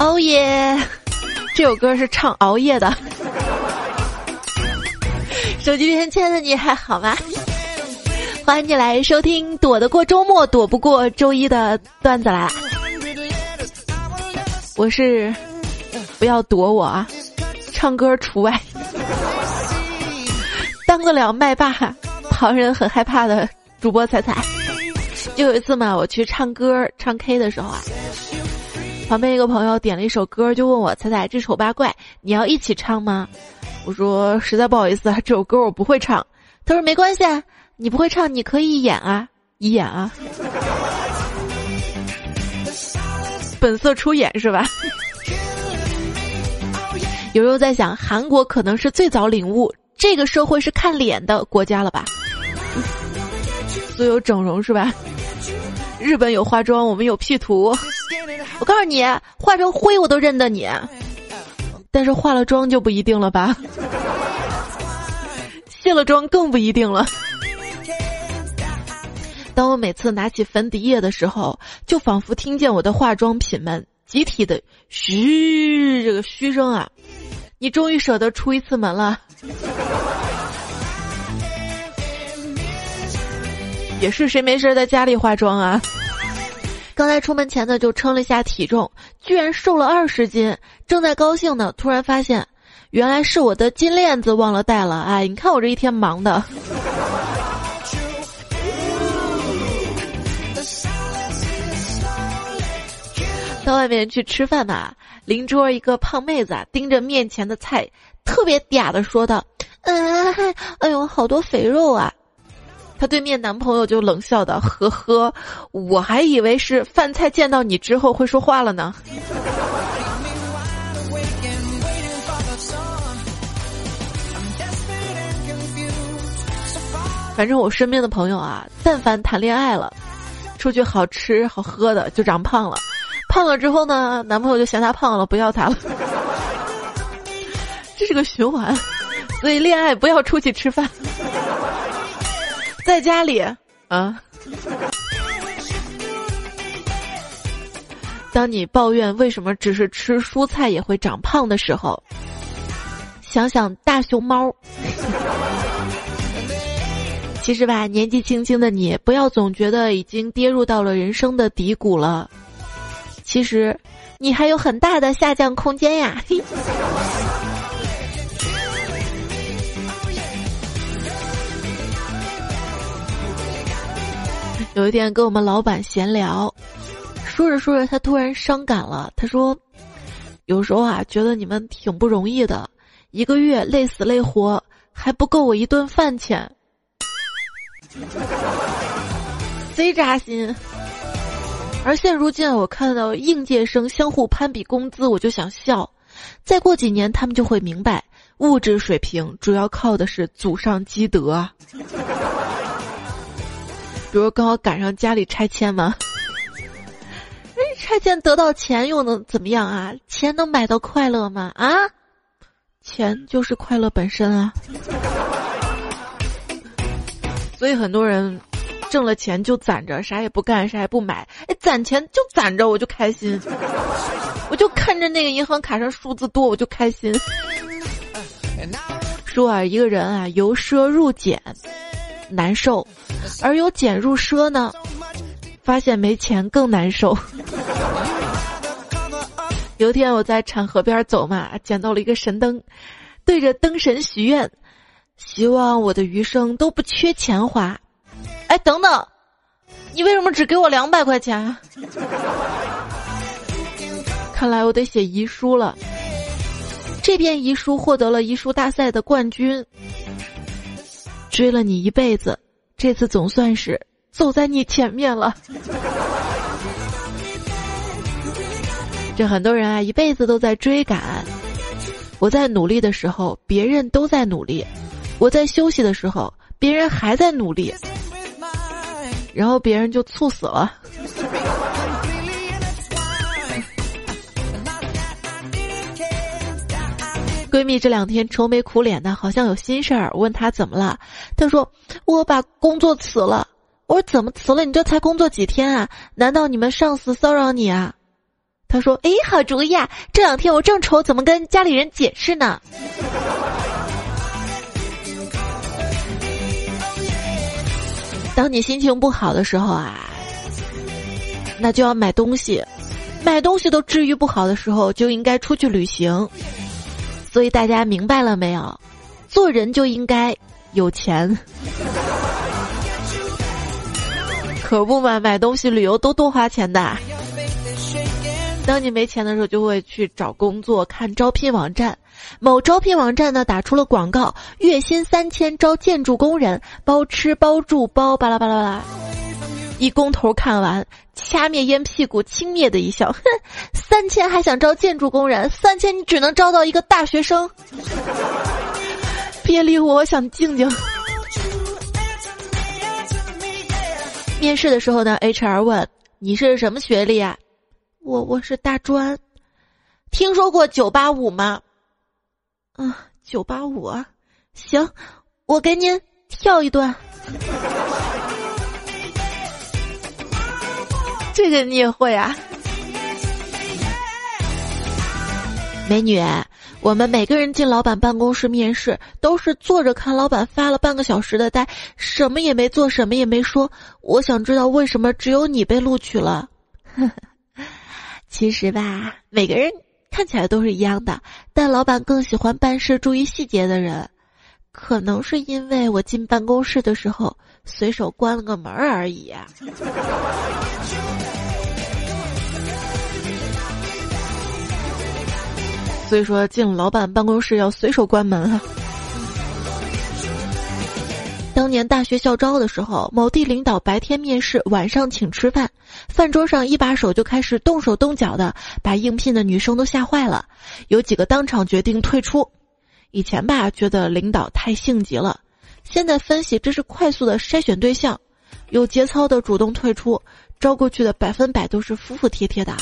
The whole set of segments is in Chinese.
熬夜，这首歌是唱熬夜的。手机边亲爱的你还好吗？欢迎你来收听躲得过周末躲不过周一的段子来了。我是不要躲我啊，唱歌除外。当得了麦霸旁人很害怕的主播彩彩，就有一次嘛，我去唱歌唱 K 的时候啊，旁边一个朋友点了一首歌，就问我彩彩，这丑八怪你要一起唱吗？我说实在不好意思啊，这首歌我不会唱。他说没关系啊，你不会唱你可以演啊，一演啊，本色出演是吧？有时候在想，韩国可能是最早领悟这个社会是看脸的国家了吧？所有整容是吧？日本有化妆，我们有 P 图。我告诉你，化成灰我都认得你，但是化了妆就不一定了吧？卸了妆更不一定了。当我每次拿起粉底液的时候，就仿佛听见我的化妆品们集体的嘘，这个嘘声啊，你终于舍得出一次门了。也是谁没事在家里化妆啊？刚才出门前呢，就称了一下体重，居然瘦了20斤。正在高兴呢，突然发现，原来是我的金链子忘了带了。哎，你看我这一天忙的。到外面去吃饭嘛，邻桌一个胖妹子啊，盯着面前的菜，特别嗲的说道：“哎呦，好多肥肉啊！”她对面男朋友就冷笑道：“呵呵，我还以为是饭菜见到你之后会说话了呢。”反正我身边的朋友啊，但凡谈恋爱了，出去好吃好喝的就长胖了，胖了之后呢，男朋友就嫌她胖了，不要她了，这是个循环。所以恋爱不要出去吃饭。在家里啊，当你抱怨为什么只是吃蔬菜也会长胖的时候，想想大熊猫。其实吧，年纪轻轻的你，不要总觉得已经跌入到了人生的低谷了，其实你还有很大的下降空间呀。有一天跟我们老板闲聊，说着说着他突然伤感了，他说有时候啊，觉得你们挺不容易的，一个月累死累活还不够我一顿饭钱。贼扎心。而现如今我看到应届生相互攀比工资，我就想笑，再过几年他们就会明白，物质水平主要靠的是祖上积德啊。比如刚好赶上家里拆迁嘛，拆迁得到钱又能怎么样啊？钱能买到快乐吗？啊，钱就是快乐本身啊。所以很多人挣了钱就攒着，啥也不干，啥也不买，攒钱就攒着，我就开心，我就看着那个银行卡上数字多，我就开心。说啊，一个人啊，由奢入俭难受，而由俭入奢呢，发现没钱更难受。有一天我在浐河边走嘛，捡到了一个神灯，对着灯神许愿，希望我的余生都不缺钱花。哎，等等，你为什么只给我200块钱啊？看来我得写遗书了。这篇遗书获得了遗书大赛的冠军。追了你一辈子，这次总算是走在你前面了。这很多人啊，一辈子都在追赶。我在努力的时候，别人都在努力；我在休息的时候，别人还在努力。然后别人就猝死了。闺蜜这2天愁眉苦脸的，好像有心事儿。问她怎么了，她说我把工作辞了。我说怎么辞了？你这才工作几天啊？难道你们上司骚扰你啊？他说：“哎，好主意啊！这两天我正愁怎么跟家里人解释呢。”当你心情不好的时候啊，那就要买东西。买东西都治愈不好的时候，就应该出去旅行。所以大家明白了没有？做人就应该有钱。可不嘛，买东西、旅游都多花钱的。当你没钱的时候，就会去找工作，看招聘网站。某招聘网站呢打出了广告，月薪3000招建筑工人，包吃包住包巴拉巴拉巴拉。一工头看完，掐灭烟屁股，轻蔑的一笑，哼，3000还想招建筑工人？3000你只能招到一个大学生。别理我，我想静静。面试的时候呢 ，HR 问你是什么学历啊？我是大专。听说过985吗？啊，985啊，行，我给您跳一段。这个你也会啊，美女。我们每个人进老板办公室面试，都是坐着看老板发了半个小时的呆，什么也没做，什么也没说。我想知道为什么只有你被录取了。其实吧，每个人看起来都是一样的，但老板更喜欢办事注意细节的人。可能是因为我进办公室的时候随手关了个门而已啊。所以说进老板办公室要随手关门啊。当年大学校招的时候，某地领导白天面试，晚上请吃饭，饭桌上一把手就开始动手动脚的，把应聘的女生都吓坏了，有几个当场决定退出。以前吧，觉得领导太性急了，现在分析这是快速的筛选对象，有节操的主动退出，招过去的100%都是服服帖帖的。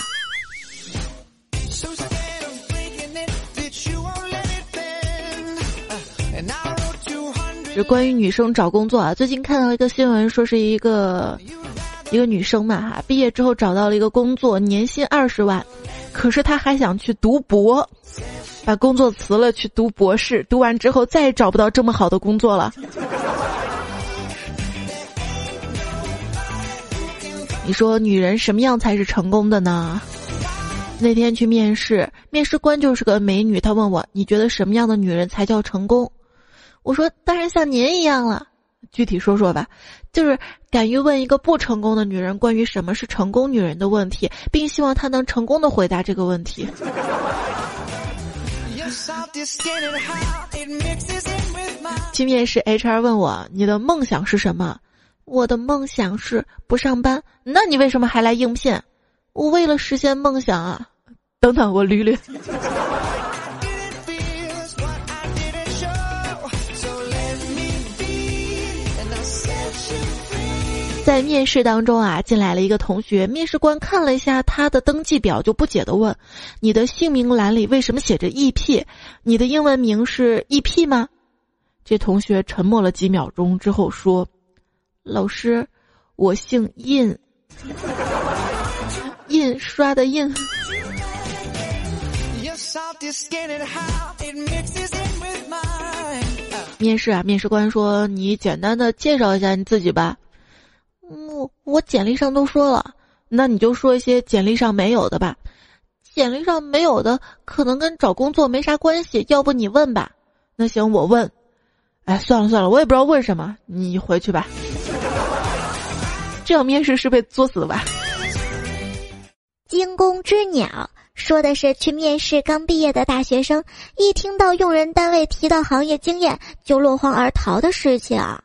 关于女生找工作啊，最近看到一个新闻，说是一个女生嘛哈，毕业之后找到了一个工作，年薪20万，可是她还想去读博，把工作辞了去读博士，读完之后再也找不到这么好的工作了。你说女人什么样才是成功的呢？那天去面试，面试官就是个美女，她问我，你觉得什么样的女人才叫成功？我说当然像您一样了，具体说说吧，就是敢于问一个不成功的女人关于什么是成功女人的问题，并希望她能成功的回答这个问题。去面试 HR 问我，你的梦想是什么？我的梦想是不上班。那你为什么还来应聘？我为了实现梦想啊。等等，我捋捋。在面试当中啊，进来了一个同学，面试官看了一下他的登记表，就不解地问，你的姓名栏里为什么写着 EP？ 你的英文名是 EP 吗？这同学沉默了几秒钟之后说，老师，我姓印。印刷的印。面试啊，面试官说，你简单的介绍一下你自己吧。我简历上都说了，那你就说一些简历上没有的吧。简历上没有的可能跟找工作没啥关系，要不你问吧。那行，我问。哎，算了，我也不知道问什么，你回去吧。这种面试是被作死的吧？惊弓之鸟说的是去面试刚毕业的大学生，一听到用人单位提到行业经验就落荒而逃的事情啊。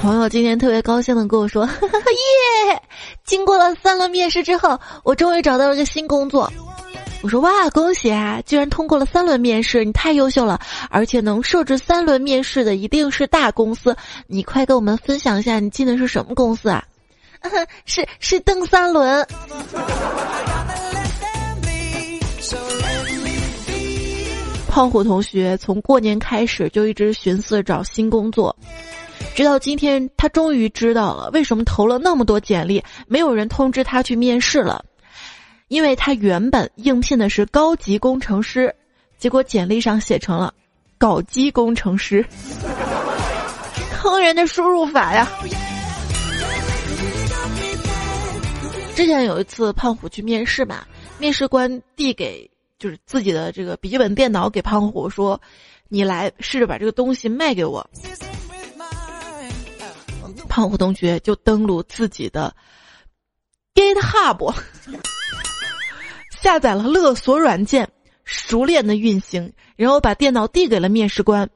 朋友今天特别高兴的跟我说，哈哈耶！经过了3轮面试之后，我终于找到了个新工作。我说哇，恭喜啊！居然通过了3轮面试，你太优秀了！而且能设置3轮面试的一定是大公司。你快跟我们分享一下，你进的是什么公司啊？是邓三轮。胖虎同学从过年开始就一直寻思找新工作，直到今天他终于知道了为什么投了那么多简历没有人通知他去面试了。因为他原本应聘的是高级工程师，结果简历上写成了搞基工程师，坑人的输入法呀。之前有一次胖虎去面试嘛，面试官递给就是自己的这个笔记本电脑给胖虎说，你来试着把这个东西卖给我。胖虎同学就登录自己的 GitHub 下载了勒索软件，熟练的运行，然后把电脑递给了面试官，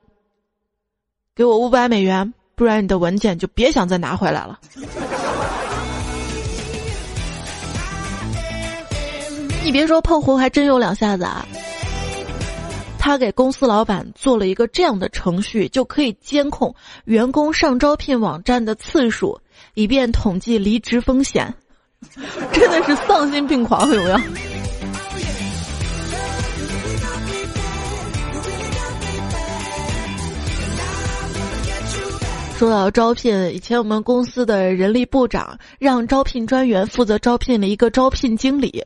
给我$500，不然你的文件就别想再拿回来了。你别说，胖虎还真有两下子啊！他给公司老板做了一个这样的程序，就可以监控员工上招聘网站的次数，以便统计离职风险。真的是丧心病狂，有没有？说到招聘，以前我们公司的人力部长让招聘专员负责招聘了一个招聘经理。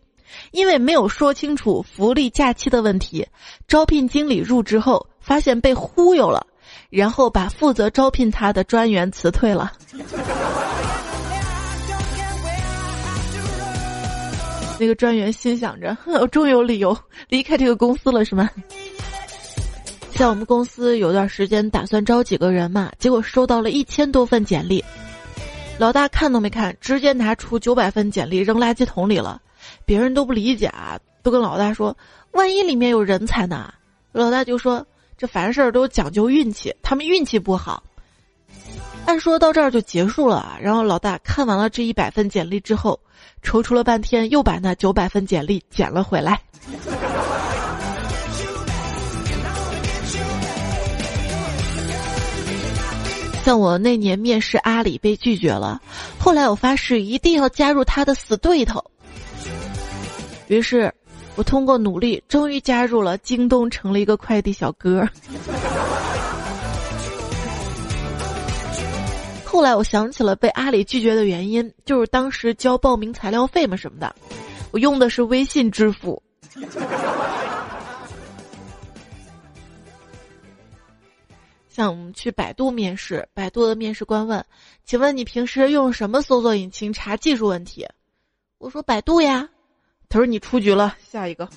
因为没有说清楚福利假期的问题，招聘经理入职后发现被忽悠了，然后把负责招聘他的专员辞退了。那个专员心想着，我终于有理由离开这个公司了，是吗？像我们公司有段时间打算招几个人嘛，结果收到了1000多份简历，老大看都没看，直接拿出900份简历扔垃圾桶里了。别人都不理解啊，都跟老大说，万一里面有人才呢？老大就说，这凡事都讲究运气，他们运气不好。按说到这儿就结束了，然后老大看完了这100份简历之后，踌躇了半天，又把那900份简历捡了回来。像我那年面试阿里被拒绝了，后来我发誓一定要加入他的死对头。于是我通过努力终于加入了京东，成了一个快递小哥。后来我想起了被阿里拒绝的原因，就是当时交报名材料费嘛什么的，我用的是微信支付。像我们去百度面试，百度的面试官问，请问你平时用什么搜索引擎查技术问题？我说百度呀。他说你出局了，下一个。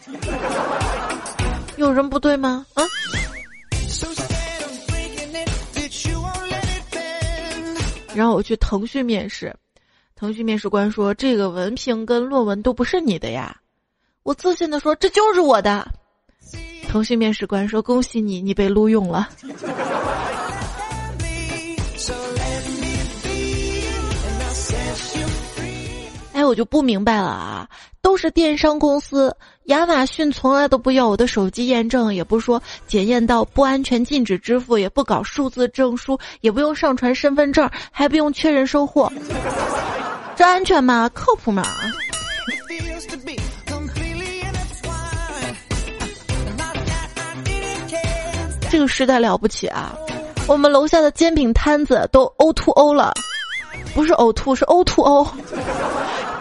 有人不对吗？啊！然后我去腾讯面试，腾讯面试官说这个文凭跟论文都不是你的呀。我自信的说这就是我的。腾讯面试官说恭喜你，你被录用了。我就不明白了啊，都是电商公司，亚马逊从来都不要我的手机验证，也不说检验到不安全禁止支付，也不搞数字证书，也不用上传身份证，还不用确认收货，这安全吗？靠谱吗？这个时代了不起啊，我们楼下的煎饼摊子都 O2O 了，不是呕吐，是 O2O，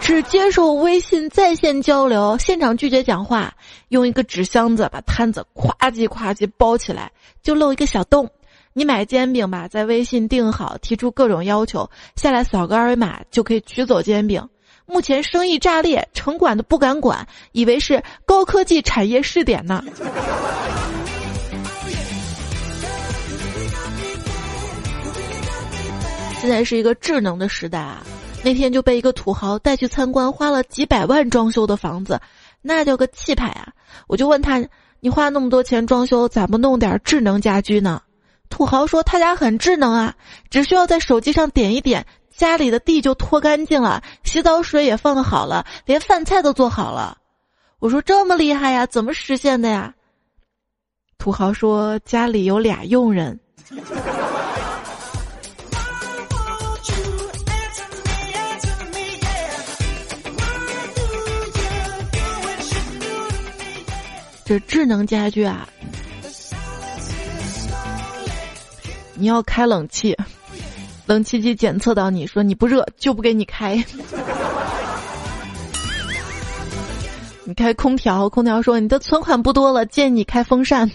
只接受微信在线交流，现场拒绝讲话，用一个纸箱子把摊子夸叽夸叽包起来，就露一个小洞。你买煎饼吧，在微信订好，提出各种要求，下来扫个二维码就可以取走煎饼。目前生意炸裂，城管都不敢管，以为是高科技产业试点呢。现在是一个智能的时代啊！那天就被一个土豪带去参观花了几百万装修的房子，那叫个气派啊！我就问他，你花那么多钱装修，咋不弄点智能家居呢？土豪说他家很智能啊，只需要在手机上点一点，家里的地就拖干净了，洗澡水也放好了，连饭菜都做好了。我说这么厉害呀，怎么实现的呀？土豪说家里有俩佣人。这智能家居啊，你要开冷气，冷气机检测到你说你不热就不给你开。你开空调，空调说你的存款不多了，建议你开风扇。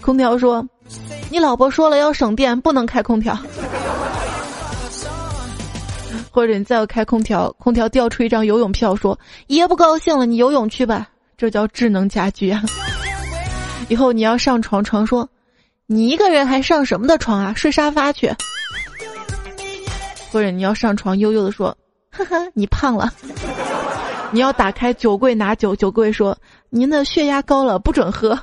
空调说你老婆说了要省电，不能开空调。或者你再要开空调，空调调出一张游泳票说爷不高兴了，你游泳去吧。这叫智能家居啊！以后你要上床，床说你一个人还上什么的床啊，睡沙发去。或者你要上床，悠悠的说呵呵，你胖了。你要打开酒柜拿酒，酒柜说您的血压高了，不准喝。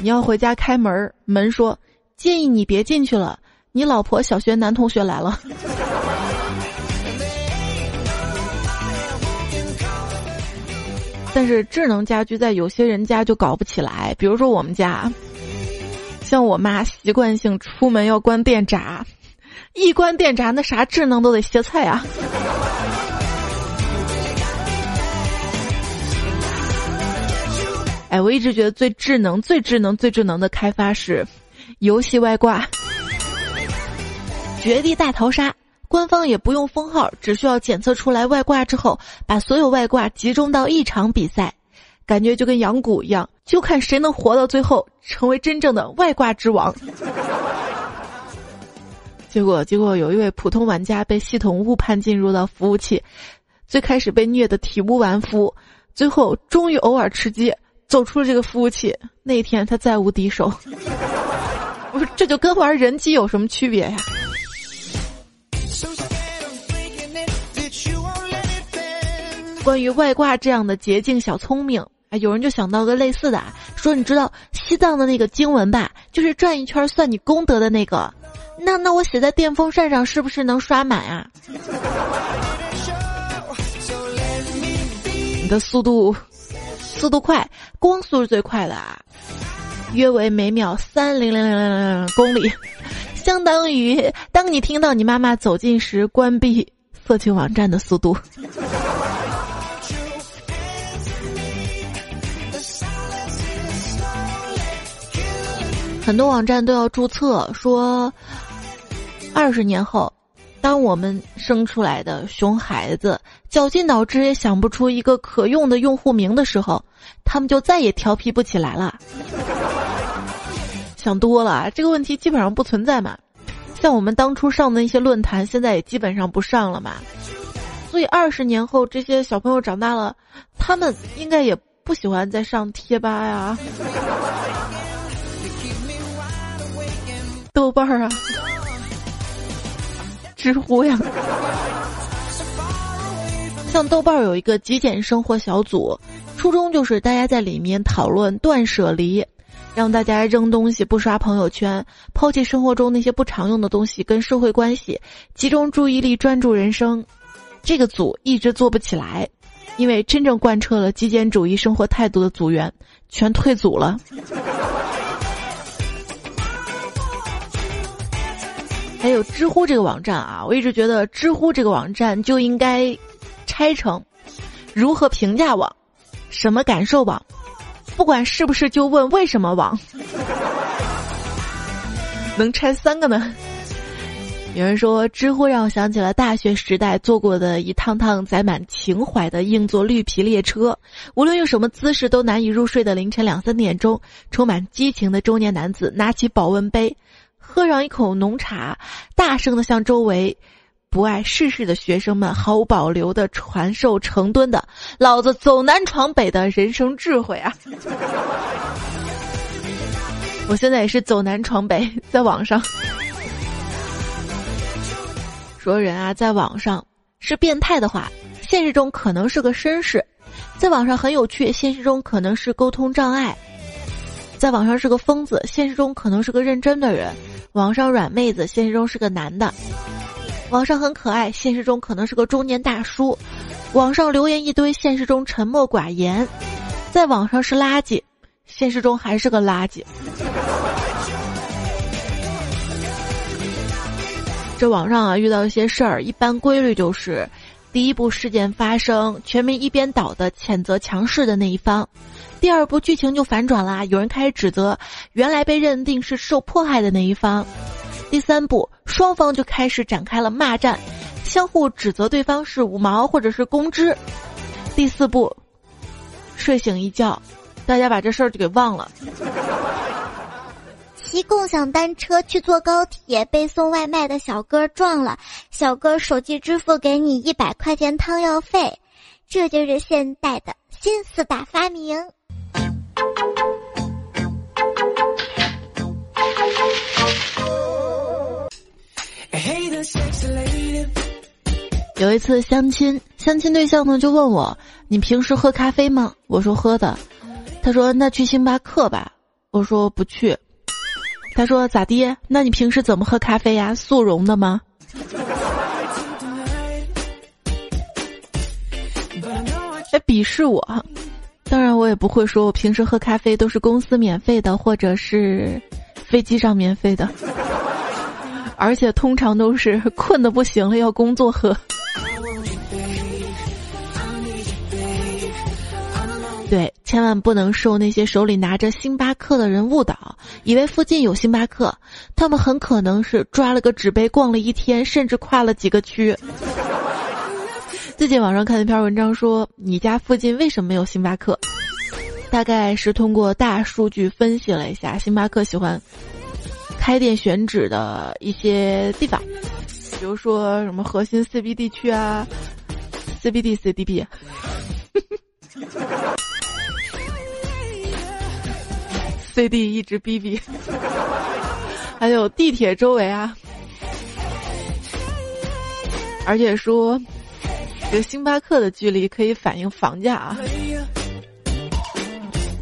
你要回家开门，门说建议你别进去了，你老婆小学男同学来了。但是智能家居在有些人家就搞不起来，比如说我们家，像我妈习惯性出门要关电闸，一关电闸那啥智能都得歇菜啊。哎，我一直觉得最智能的开发是游戏外挂。绝地大逃杀，官方也不用封号，只需要检测出来外挂之后，把所有外挂集中到一场比赛，感觉就跟养蛊一样，就看谁能活到最后，成为真正的外挂之王。结果有一位普通玩家被系统误判进入到服务器，最开始被虐得体无完肤，最后终于偶尔吃鸡走出了这个服务器，那一天他再无敌手。我说这就跟玩人机有什么区别呀？关于外挂这样的捷径小聪明，哎，有人就想到个类似的，说你知道西藏的那个经文吧，就是转一圈算你功德的那个，那我写在电风扇上是不是能刷满啊？你的速度快，光速是最快的啊，约为每秒300000公里，相当于当你听到你妈妈走近时关闭色情网站的速度。很多网站都要注册，说20年后，当我们生出来的熊孩子绞尽脑汁也想不出一个可用的用户名的时候，他们就再也调皮不起来了。想多了，这个问题基本上不存在嘛。像我们当初上的一些论坛，现在也基本上不上了嘛。所以20年后，这些小朋友长大了，他们应该也不喜欢再上贴吧呀、豆瓣啊、知乎呀。像豆瓣有一个极简生活小组，初衷就是大家在里面讨论断舍离，让大家扔东西，不刷朋友圈，抛弃生活中那些不常用的东西跟社会关系，集中注意力专注人生。这个组一直做不起来，因为真正贯彻了极简主义生活态度的组员全退组了。还有知乎这个网站啊，我一直觉得知乎这个网站就应该拆成如何评价网、什么感受网、不管是不是就问为什么网，能拆3个呢。有人说知乎让我想起了大学时代坐过的一趟趟载满情怀的硬座绿皮列车，无论用什么姿势都难以入睡的凌晨2、3点钟，充满激情的中年男子拿起保温杯，喝上一口浓茶，大声地向周围不爱世事的学生们毫无保留地传授成吨的老子走南闯北的人生智慧啊。我现在也是走南闯北，在网上说人啊，在网上是变态的话，现实中可能是个绅士；在网上很有趣，现实中可能是沟通障碍；在网上是个疯子，现实中可能是个认真的人；网上软妹子，现实中是个男的；网上很可爱，现实中可能是个中年大叔；网上留言一堆，现实中沉默寡言；在网上是垃圾，现实中还是个垃圾。这网上啊，遇到一些事儿，一般规律就是第一部事件发生，全民一边倒的谴责强势的那一方；第二部剧情就反转啦，有人开始指责原来被认定是受迫害的那一方；第三部双方就开始展开了骂战，相互指责对方是五毛或者是公知；第四部睡醒一觉，大家把这事儿就给忘了。骑共享单车去坐高铁，被送外卖的小哥撞了，小哥手机支付给你100块钱汤药费，这就是现代的新四大发明。有一次相亲对象呢就问我，你平时喝咖啡吗？我说喝的。他说那去星巴克吧，我说不去。他说咋地？那你平时怎么喝咖啡呀？速溶的吗？鄙视我。当然我也不会说我平时喝咖啡都是公司免费的或者是飞机上免费的，而且通常都是困得不行了要工作喝。对，千万不能受那些手里拿着星巴克的人误导，以为附近有星巴克，他们很可能是抓了个纸杯逛了一天，甚至跨了几个区。最近网上看一篇文章说，你家附近为什么没有星巴克？大概是通过大数据分析了一下，星巴克喜欢开店选址的一些地方，比如说什么核心 CBD 区啊 ，CBD CDB。CD 一直逼逼，还有地铁周围啊，而且说这个星巴克的距离可以反映房价啊，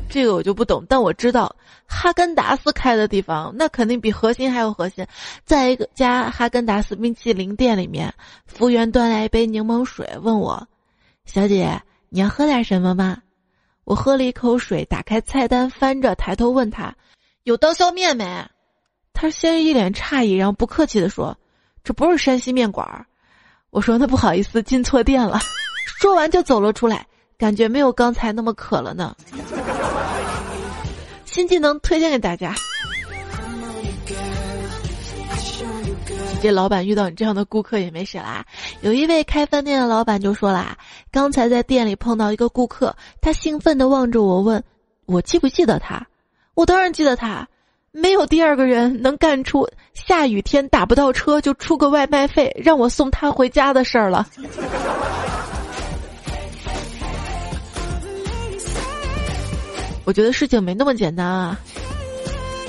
这个我就不懂，但我知道哈根达斯开的地方那肯定比核心还有核心。在一个家哈根达斯冰淇淋店里面，服务员端来一杯柠檬水，问我小姐你要喝点什么吗？我喝了一口水，打开菜单翻着，抬头问他有刀削面没？他先一脸诧异，然后不客气地说这不是山西面馆。我说那不好意思进错店了，说完就走了出来，感觉没有刚才那么渴了呢。新技能推荐给大家。这老板遇到你这样的顾客也没谁啦。有一位开饭店的老板就说啦，刚才在店里碰到一个顾客，他兴奋地望着我问我记不记得他。我当然记得他，没有第二个人能干出下雨天打不到车就出个外卖费让我送他回家的事儿了。我觉得事情没那么简单啊，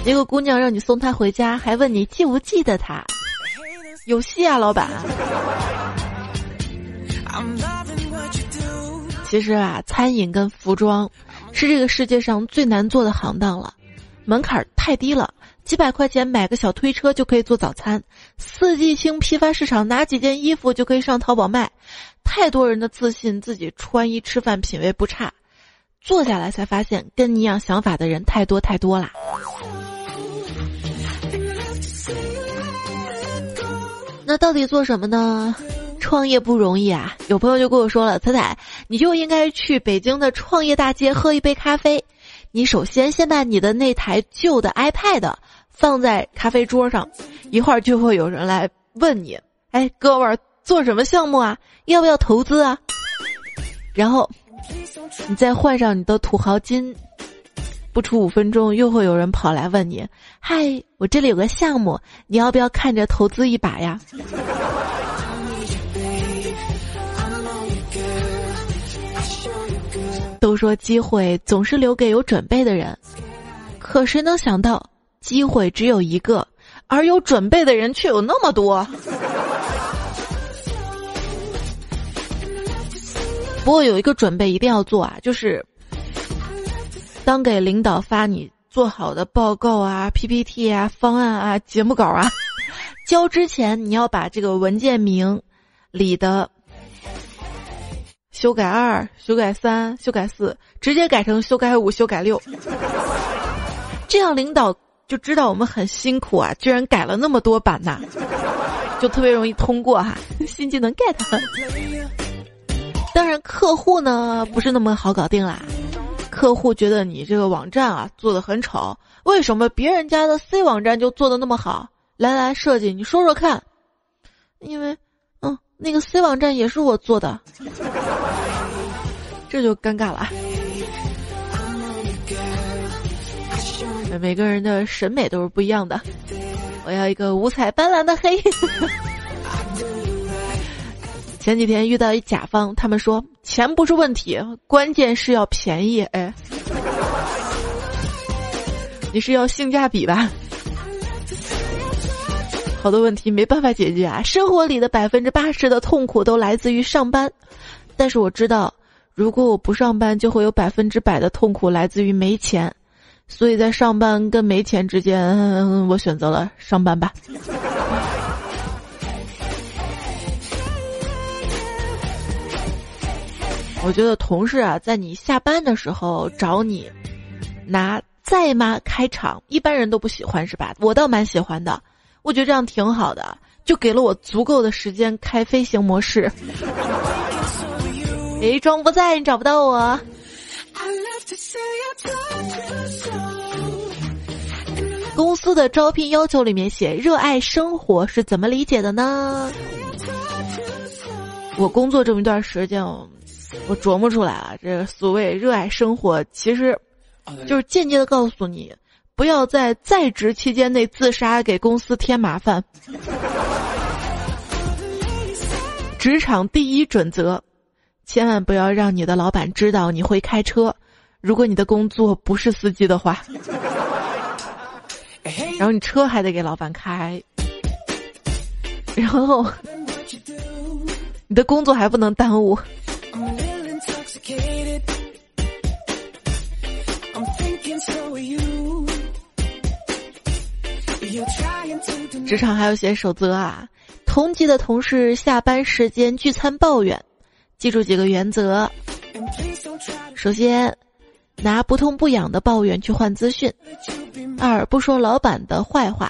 一个姑娘让你送她回家，还问你记不记得她，有戏啊老板。其实啊，餐饮跟服装是这个世界上最难做的行当了，门槛太低了，几百块钱买个小推车就可以做早餐，四季青批发市场拿几件衣服就可以上淘宝卖，太多人的自信自己穿衣吃饭品味不差，坐下来才发现跟你一样想法的人太多太多啦。那到底做什么呢？创业不容易啊！有朋友就跟我说了，彩彩，你就应该去北京的创业大街喝一杯咖啡。你首先先把你的那台旧的 iPad 放在咖啡桌上，一会儿就会有人来问你，哎，哥们儿做什么项目啊？要不要投资啊？然后你再换上你的土豪金，不出5分钟又会有人跑来问你，嗨，我这里有个项目，你要不要看着投资一把呀？都说机会总是留给有准备的人，可谁能想到机会只有一个，而有准备的人却有那么多。不过有一个准备一定要做啊，就是当给领导发你做好的报告啊 PPT 啊方案啊节目稿啊交之前，你要把这个文件名里的修改2修改3修改4直接改成修改5修改6，这样领导就知道我们很辛苦啊，居然改了那么多版呐，就特别容易通过哈。新技能 get。当然客户呢不是那么好搞定啦，客户觉得你这个网站啊做得很丑，为什么别人家的 C 网站就做得那么好？来设计你说说看，因为那个 C 网站也是我做的，这就尴尬了。每个人的审美都是不一样的，我要一个五彩斑斓的黑。前几天遇到一甲方，他们说钱不是问题，关键是要便宜。哎，你是要性价比吧？好多问题没办法解决啊！生活里的80%的痛苦都来自于上班，但是我知道，如果我不上班，就会有100%的痛苦来自于没钱，所以在上班跟没钱之间，我选择了上班吧。我觉得同事啊，在你下班的时候找你，拿在吗开场，一般人都不喜欢是吧？我倒蛮喜欢的。我觉得这样挺好的，就给了我足够的时间开飞行模式。诶，装不在你找不到我。公司的招聘要求里面写热爱生活是怎么理解的呢？我工作这么一段时间，我琢磨出来啊，这所谓热爱生活其实就是间接的告诉你不要在在职期间内自杀，给公司添麻烦。职场第一准则，千万不要让你的老板知道你会开车，如果你的工作不是司机的话。然后你车还得给老板开，然后你的工作还不能耽误。职场还有些守则啊，同级的同事下班时间聚餐抱怨，记住几个原则。首先，拿不痛不痒的抱怨去换资讯。2，不说老板的坏话。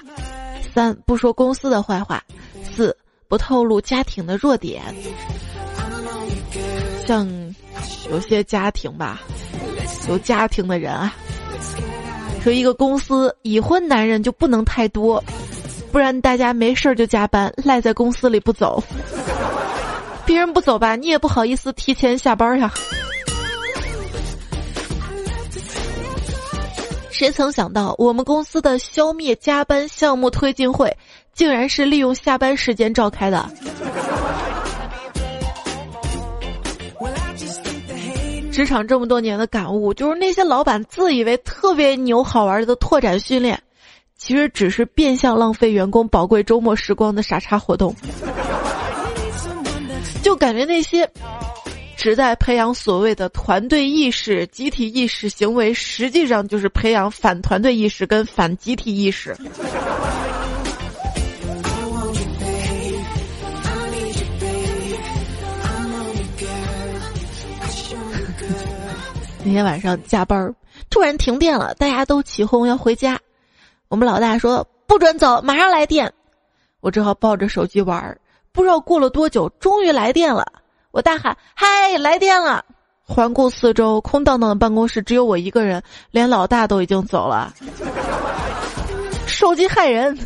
3，不说公司的坏话。4，不透露家庭的弱点。像有些家庭吧，有家庭的人啊，说一个公司已婚男人就不能太多，不然大家没事就加班，赖在公司里不走。别人不走吧，你也不好意思提前下班呀。谁曾想到，我们公司的消灭加班项目推进会，竟然是利用下班时间召开的。职场这么多年的感悟就是，那些老板自以为特别牛好玩的拓展训练，其实只是变相浪费员工宝贵周末时光的傻叉活动。就感觉那些旨在培养所谓的团队意识、集体意识行为，实际上就是培养反团队意识跟反集体意识。那天晚上加班，突然停电了，大家都起哄要回家。我们老大说不准走，马上来电。我只好抱着手机玩，不知道过了多久，终于来电了。我大喊嗨，来电了！环顾四周，空荡荡的办公室只有我一个人，连老大都已经走了。手机害人。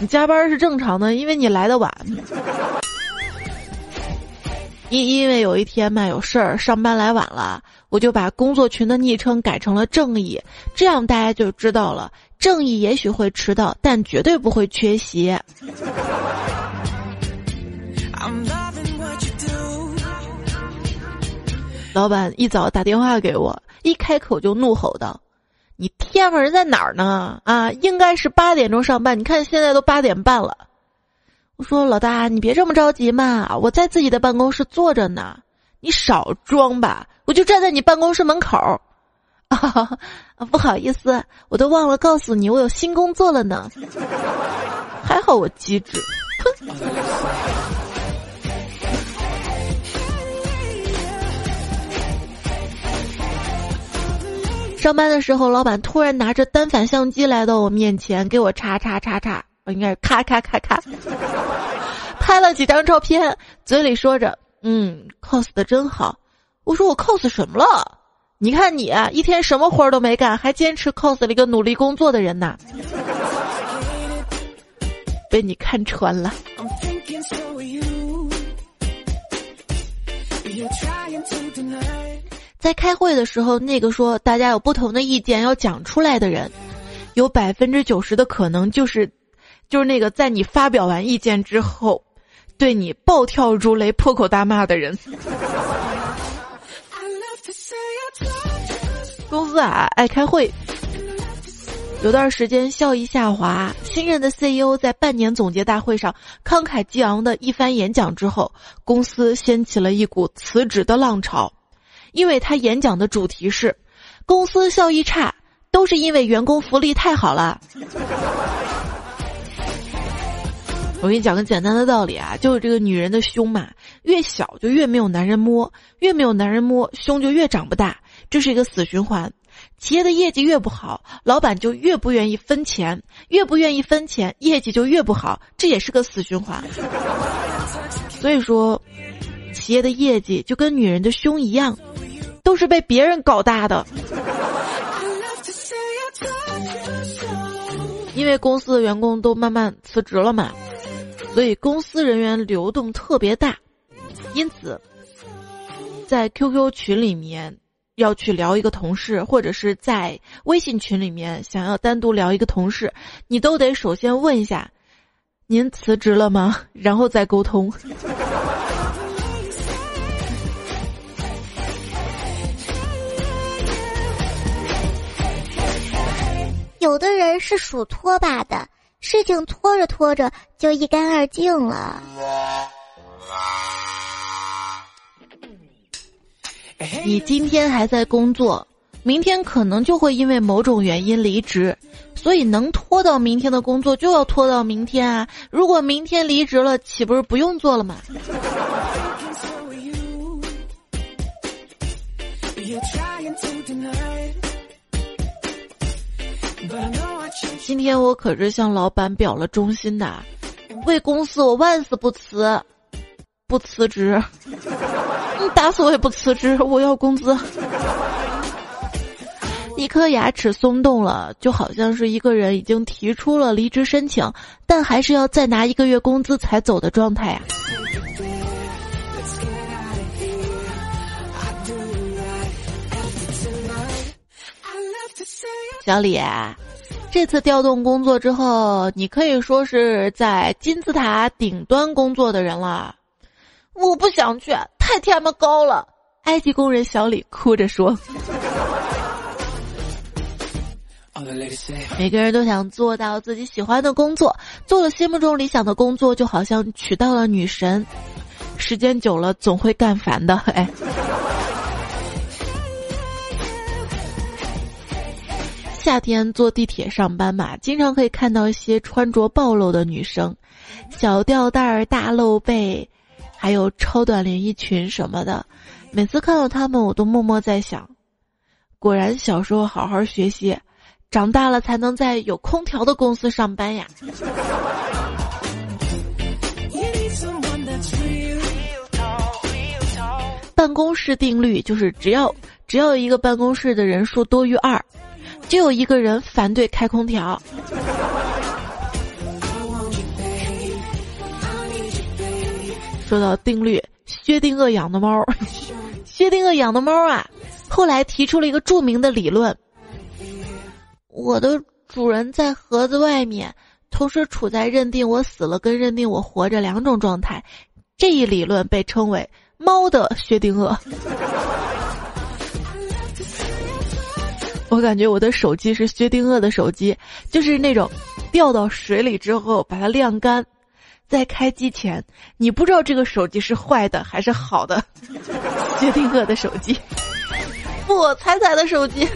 你加班是正常的，因为你来得晚。因为有一天嘛有事儿上班来晚了，我就把工作群的昵称改成了正义，这样大家就知道了，正义也许会迟到，但绝对不会缺席。老板一早打电话给我，一开口就怒吼道：“你天门在哪儿呢？啊，应该是8点钟上班，你看现在都8点半了。”我说老大，你别这么着急嘛，我在自己的办公室坐着呢。你少装吧，我就站在你办公室门口。啊，不好意思，我都忘了告诉你，我有新工作了呢。还好我机智。上班的时候，老板突然拿着单反相机来到我面前，给我查。应该是咔咔咔咔拍了几张照片，嘴里说着cos 的真好。我说我 cos 什么了？你看你啊，一天什么活儿都没干，还坚持 cos 了一个努力工作的人呢。被你看穿了。在开会的时候，那个说大家有不同的意见要讲出来的人，有90%的可能就是那个在你发表完意见之后，对你暴跳如雷、破口大骂的人。公司啊，爱开会。有段时间效益下滑，新任的 CEO 在半年总结大会上慷慨激昂的一番演讲之后，公司掀起了一股辞职的浪潮，因为他演讲的主题是公司效益差都是因为员工福利太好了。我给你讲个简单的道理啊，就是这个女人的胸嘛，越小就越没有男人摸，越没有男人摸，胸就越长不大，这是一个死循环。企业的业绩越不好，老板就越不愿意分钱，越不愿意分钱，业绩就越不好，这也是个死循环。所以说，企业的业绩就跟女人的胸一样，都是被别人搞大的。因为公司的员工都慢慢辞职了嘛，所以公司人员流动特别大，因此在 QQ 群里面要去聊一个同事，或者是在微信群里面想要单独聊一个同事，你都得首先问一下您辞职了吗，然后再沟通。有的人是属拖把的，事情拖着拖着就一干二净了。你今天还在工作，明天可能就会因为某种原因离职，所以能拖到明天的工作就要拖到明天啊！如果明天离职了，岂不是不用做了吗？今天我可是向老板表了忠心的，为公司我万死不辞职。打死我也不辞职，我要工资。一颗牙齿松动了，就好像是一个人已经提出了离职申请，但还是要再拿1个月工资才走的状态啊。小李，这次调动工作之后，你可以说是在金字塔顶端工作的人了。我不想去，太他妈高了！埃及工人小李哭着说：“每个人都想做到自己喜欢的工作，做了心目中理想的工作，就好像娶到了女神。时间久了，总会干烦的。”哎，夏天坐地铁上班嘛，经常可以看到一些穿着暴露的女生，小吊带、大露背。还有超短连衣裙什么的，每次看到他们，我都默默在想，果然小时候好好学习，长大了才能在有空调的公司上班呀。办公室定律就是只要一个办公室的人数多于2，就有一个人反对开空调。说到定律，薛定谔养的猫，薛定谔养的猫啊，后来提出了一个著名的理论：我的主人在盒子外面，同时处在认定我死了跟认定我活着2种状态。这一理论被称为“猫的薛定谔”。我感觉我的手机是薛定谔的手机，就是那种掉到水里之后把它晾干。在开机前，你不知道这个手机是坏的还是好的。薛定谔的手机，不，彩彩的手机。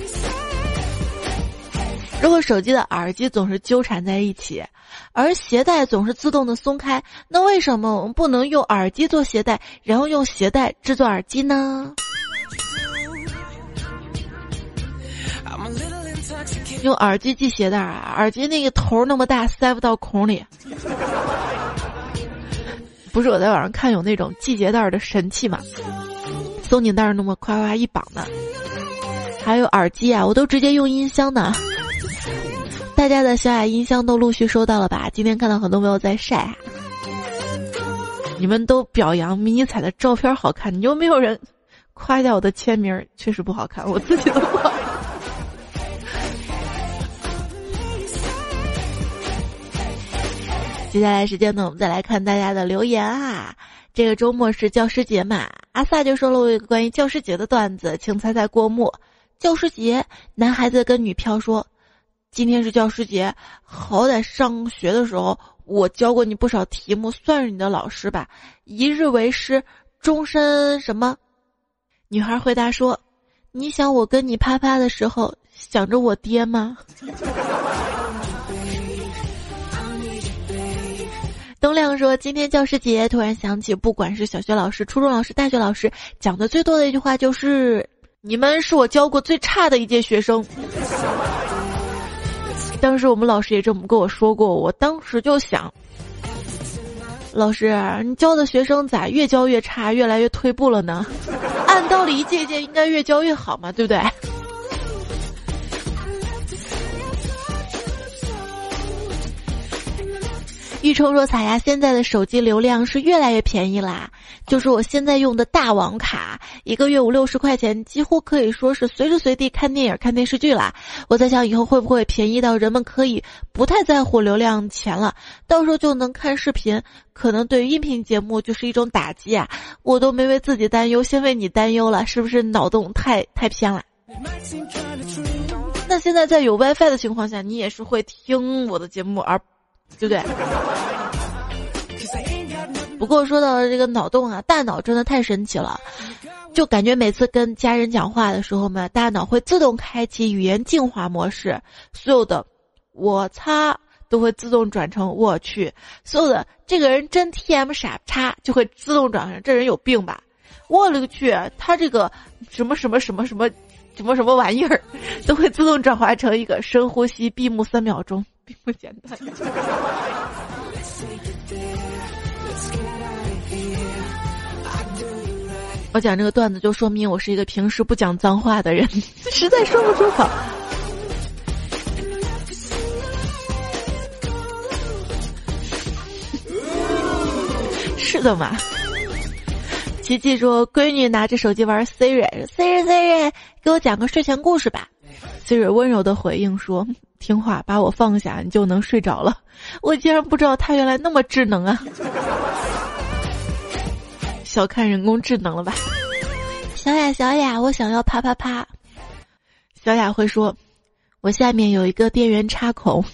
如果手机的耳机总是纠缠在一起，而鞋带总是自动的松开，那为什么我们不能用耳机做鞋带，然后用鞋带制作耳机呢？用耳机系鞋带啊，耳机那个头那么大，塞不到孔里。不是我在网上看有那种系鞋带的神器嘛，松紧带那么夸夸一绑的，还有耳机啊，我都直接用音箱呢。大家的小矮音箱都陆续收到了吧？今天看到很多朋友在晒啊，你们都表扬迷你彩的照片好看，你就没有人夸一下我的签名？确实不好看，我自己都不好看。接下来时间呢，我们再来看大家的留言啊。这个周末是教师节嘛，阿萨就说了我有一个关于教师节的段子，请猜猜过目。教师节，男孩子跟女票说：“今天是教师节，好歹上学的时候我教过你不少题目，算是你的老师吧。一日为师，终身什么？”女孩回答说：“你想我跟你啪啪的时候想着我爹吗？”东亮说，今天教师节突然想起，不管是小学老师、初中老师、大学老师，讲的最多的一句话就是你们是我教过最差的一届学生。当时我们老师也这么跟我说过，我当时就想，老师你教的学生咋越教越差，越来越退步了呢？按道理一届一届应该越教越好嘛，对不对？玉冲说：“彩呀，现在的手机流量是越来越便宜啦，就是我现在用的大网卡，一个月50-60块钱，几乎可以说是随时随地看电影、看电视剧啦。我在想，以后会不会便宜到人们可以不太在乎流量钱了？到时候就能看视频，可能对于音频节目就是一种打击啊！我都没为自己担忧，先为你担忧了，是不是脑洞太偏了？”那现在在有 WiFi 的情况下，你也是会听我的节目而。对不对？不过说到这个脑洞啊，大脑真的太神奇了，就感觉每次跟家人讲话的时候嘛，大脑会自动开启语言净化模式，所有的我擦都会自动转成我去，所有的这个人真 TM 傻叉就会自动转成这人有病吧，我勒个去，他这个什么什么什么什么什么什么玩意儿都会自动转化成一个深呼吸，闭目3秒钟。并不简单。我讲这个段子就说明我是一个平时不讲脏话的人，实在说不出口。是的嘛。琪琪说，闺女拿着手机玩 Siri， 给我讲个睡前故事吧。Siri 温柔的回应说，听话，把我放下，你就能睡着了。我竟然不知道他原来那么智能啊！小看人工智能了吧？小雅，我想要啪啪啪。小雅会说，我下面有一个电源插孔。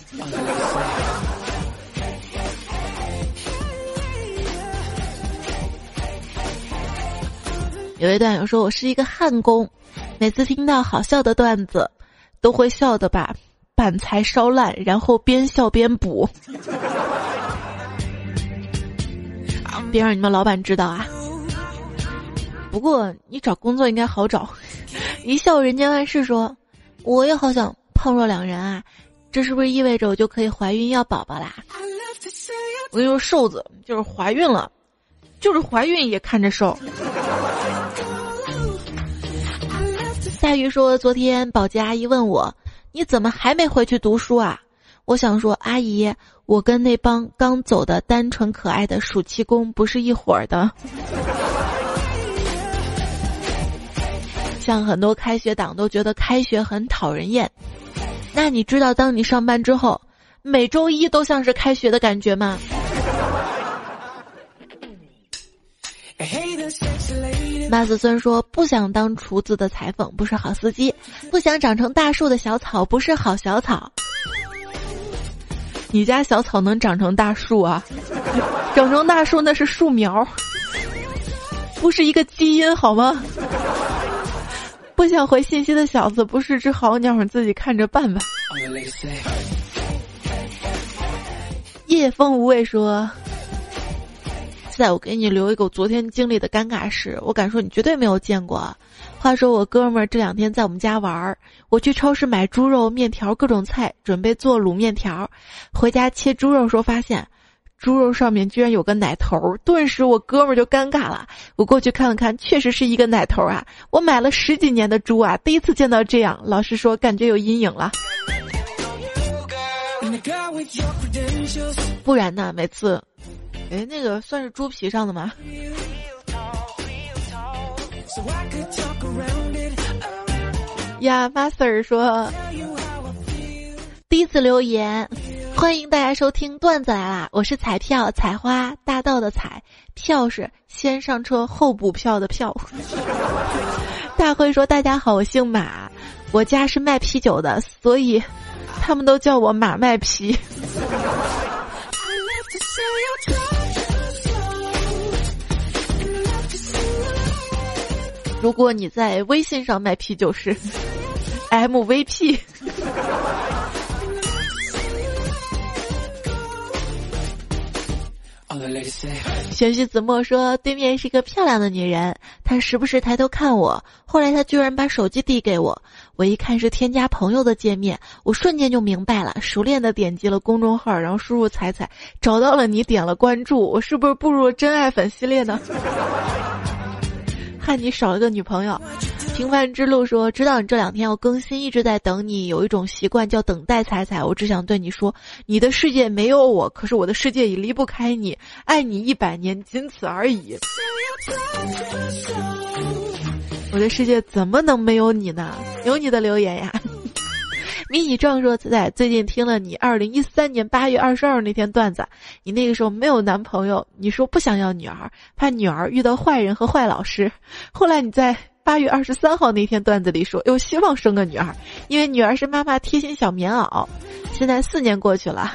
有一段友说，我是一个焊工，每次听到好笑的段子，都会笑的吧。板材烧烂，然后边笑边补，别让你们老板知道啊！不过你找工作应该好找。一笑人间万事说，我也好想胖若两人啊！这是不是意味着我就可以怀孕要宝宝啦？我跟你说，瘦子就是怀孕了，就是怀孕也看着瘦。夏雨说，昨天保洁阿姨问我，你怎么还没回去读书啊？我想说，阿姨，我跟那帮刚走的单纯可爱的暑期工不是一伙儿的。像很多开学党都觉得开学很讨人厌，那你知道当你上班之后，每周一都像是开学的感觉吗？马子孙说，不想当厨子的裁缝不是好司机，不想长成大树的小草不是好小草。你家小草能长成大树啊？长成大树那是树苗，不是一个基因好吗？不想回信息的小子不是只好鸟，你自己看着办吧。夜风无畏说，在我给你留一个我昨天经历的尴尬事，我敢说你绝对没有见过。话说我哥们儿这2天在我们家玩，我去超市买猪肉、面条各种菜，准备做卤面条。回家切猪肉时候发现，猪肉上面居然有个奶头，顿时我哥们儿就尴尬了。我过去看了看，确实是一个奶头啊！我买了十几年的猪啊，第一次见到这样，老实说感觉有阴影了。不然呢，每次，那个算是猪皮上的吗？呀，马 Sir 说，第一次留言。欢迎大家收听段子来啦！我是彩票采花大道的彩，票是先上车后补票的票。大辉说：“大家好，我姓马，我家是卖啤酒的，所以他们都叫我马卖啤。”如果你在微信上卖啤酒是 MVP。玄虚子墨说，对面是一个漂亮的女人，她时不时抬头看我，后来她居然把手机递给我，我一看是添加朋友的界面，我瞬间就明白了，熟练的点击了公众号，然后输入彩彩，找到了你，点了关注，我是不是步入了真爱粉系列呢？看你少了个女朋友。平凡之路说，知道你这两天要更新，一直在等你，有一种习惯叫等待彩彩，我只想对你说，你的世界没有我，可是我的世界已离不开你，爱你100年，仅此而已。我的世界怎么能没有你呢？有你的留言呀。迷你壮说，彩彩最近听了你2013年8月22日那天段子，你那个时候没有男朋友，你说不想要女儿，怕女儿遇到坏人和坏老师，后来你在8月23号那天段子里说，有希望生个女儿，因为女儿是妈妈贴心小棉袄。现在4年过去了，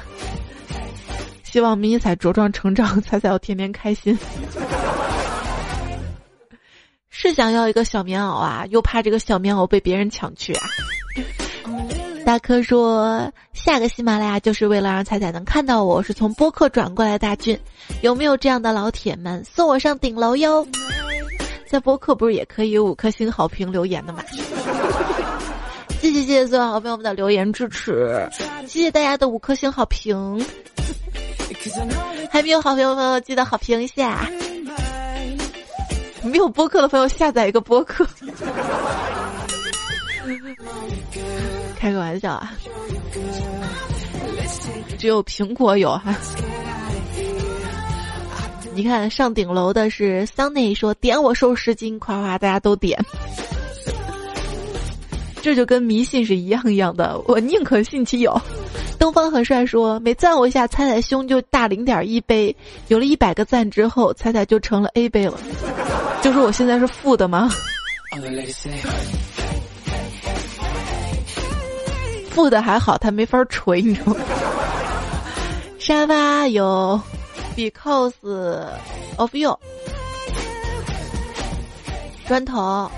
希望迷彩茁壮成长，彩彩要天天开心。是想要一个小棉袄啊，又怕这个小棉袄被别人抢去啊。大柯说，下个喜马拉雅就是为了让彩彩能看到我，是从播客转过来。大俊，有没有这样的老铁们送我上顶楼哟？在播客不是也可以有5颗星好评留言的吗？谢谢所有好朋友们的留言支持，谢谢大家的5颗星好评，还没有好评的朋友记得好评一下，没有播客的朋友下载一个播客。开个玩笑啊，只有苹果有哈。你看上顶楼的是桑内说，点我瘦10斤，夸夸大家都点，这就跟迷信是一样的，我宁可信其有。东方很帅说，每赞我一下彩彩胸就大0.1杯，有了100个赞之后，彩彩就成了 A 杯了，就是我现在是负的吗？负的还好，他没法锤，你知道吗？沙发有。Because of you， 砖头，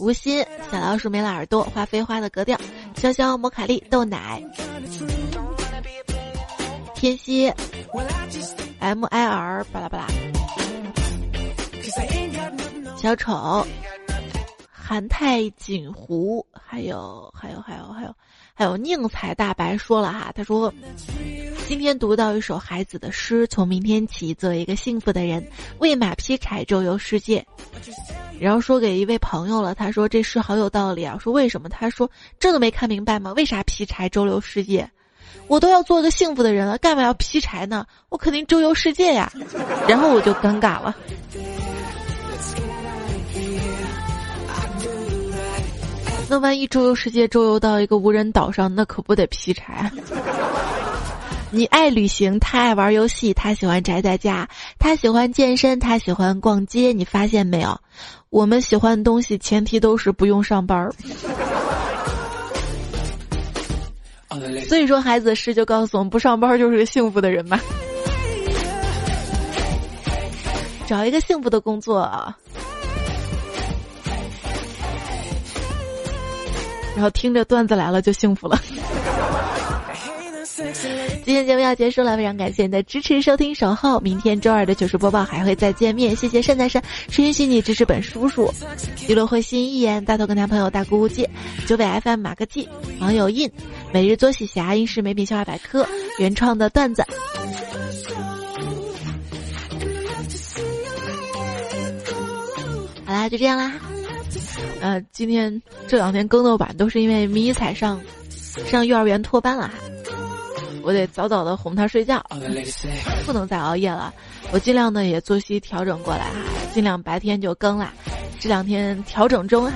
无心，小老鼠没了耳朵，花飞花的格调，潇潇摩卡利豆奶，天蝎 ，MIR 巴拉巴拉，小丑，韩泰锦湖，还有宁采大白说了哈，他说。今天读到一首孩子的诗，从明天起做一个幸福的人，喂马劈柴周游世界，然后说给一位朋友了，他说这诗好有道理啊，说为什么，他说这都没看明白吗？为啥劈柴周游世界？我都要做个幸福的人了，干嘛要劈柴呢？我肯定周游世界呀。然后我就尴尬了。那万一周游世界周游到一个无人岛上，那可不得劈柴。你爱旅行，他爱玩游戏，他喜欢宅在家，他喜欢健身，他喜欢逛街，你发现没有？我们喜欢的东西前提都是不用上班。所以说孩子的诗就告诉我们，不上班就是个幸福的人嘛。找一个幸福的工作啊，然后听着段子来了就幸福了。今天节目要结束了，非常感谢你的支持、收听、守候。明天周二的糗事播报还会再见面，谢谢单大山，是允许你支持本叔叔。一落会心一言，大头跟他朋友大姑无界，9北FM 马克记，网友印，每日作喜侠，英式美品笑话百科，原创的段子。啦，就这样啦。今天这2天更豆版都是因为迷彩上幼儿园托班了哈，我得早早的哄他睡觉，不能再熬夜了。我尽量呢也作息调整过来哈，尽量白天就更啦，这2天调整中哈。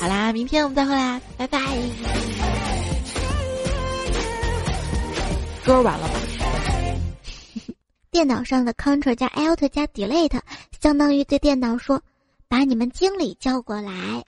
好啦，明天我们再会啦，拜拜。歌完了吧？电脑上的 Ctrl 加 Alt 加 Delete 相当于对电脑说：“把你们经理叫过来。”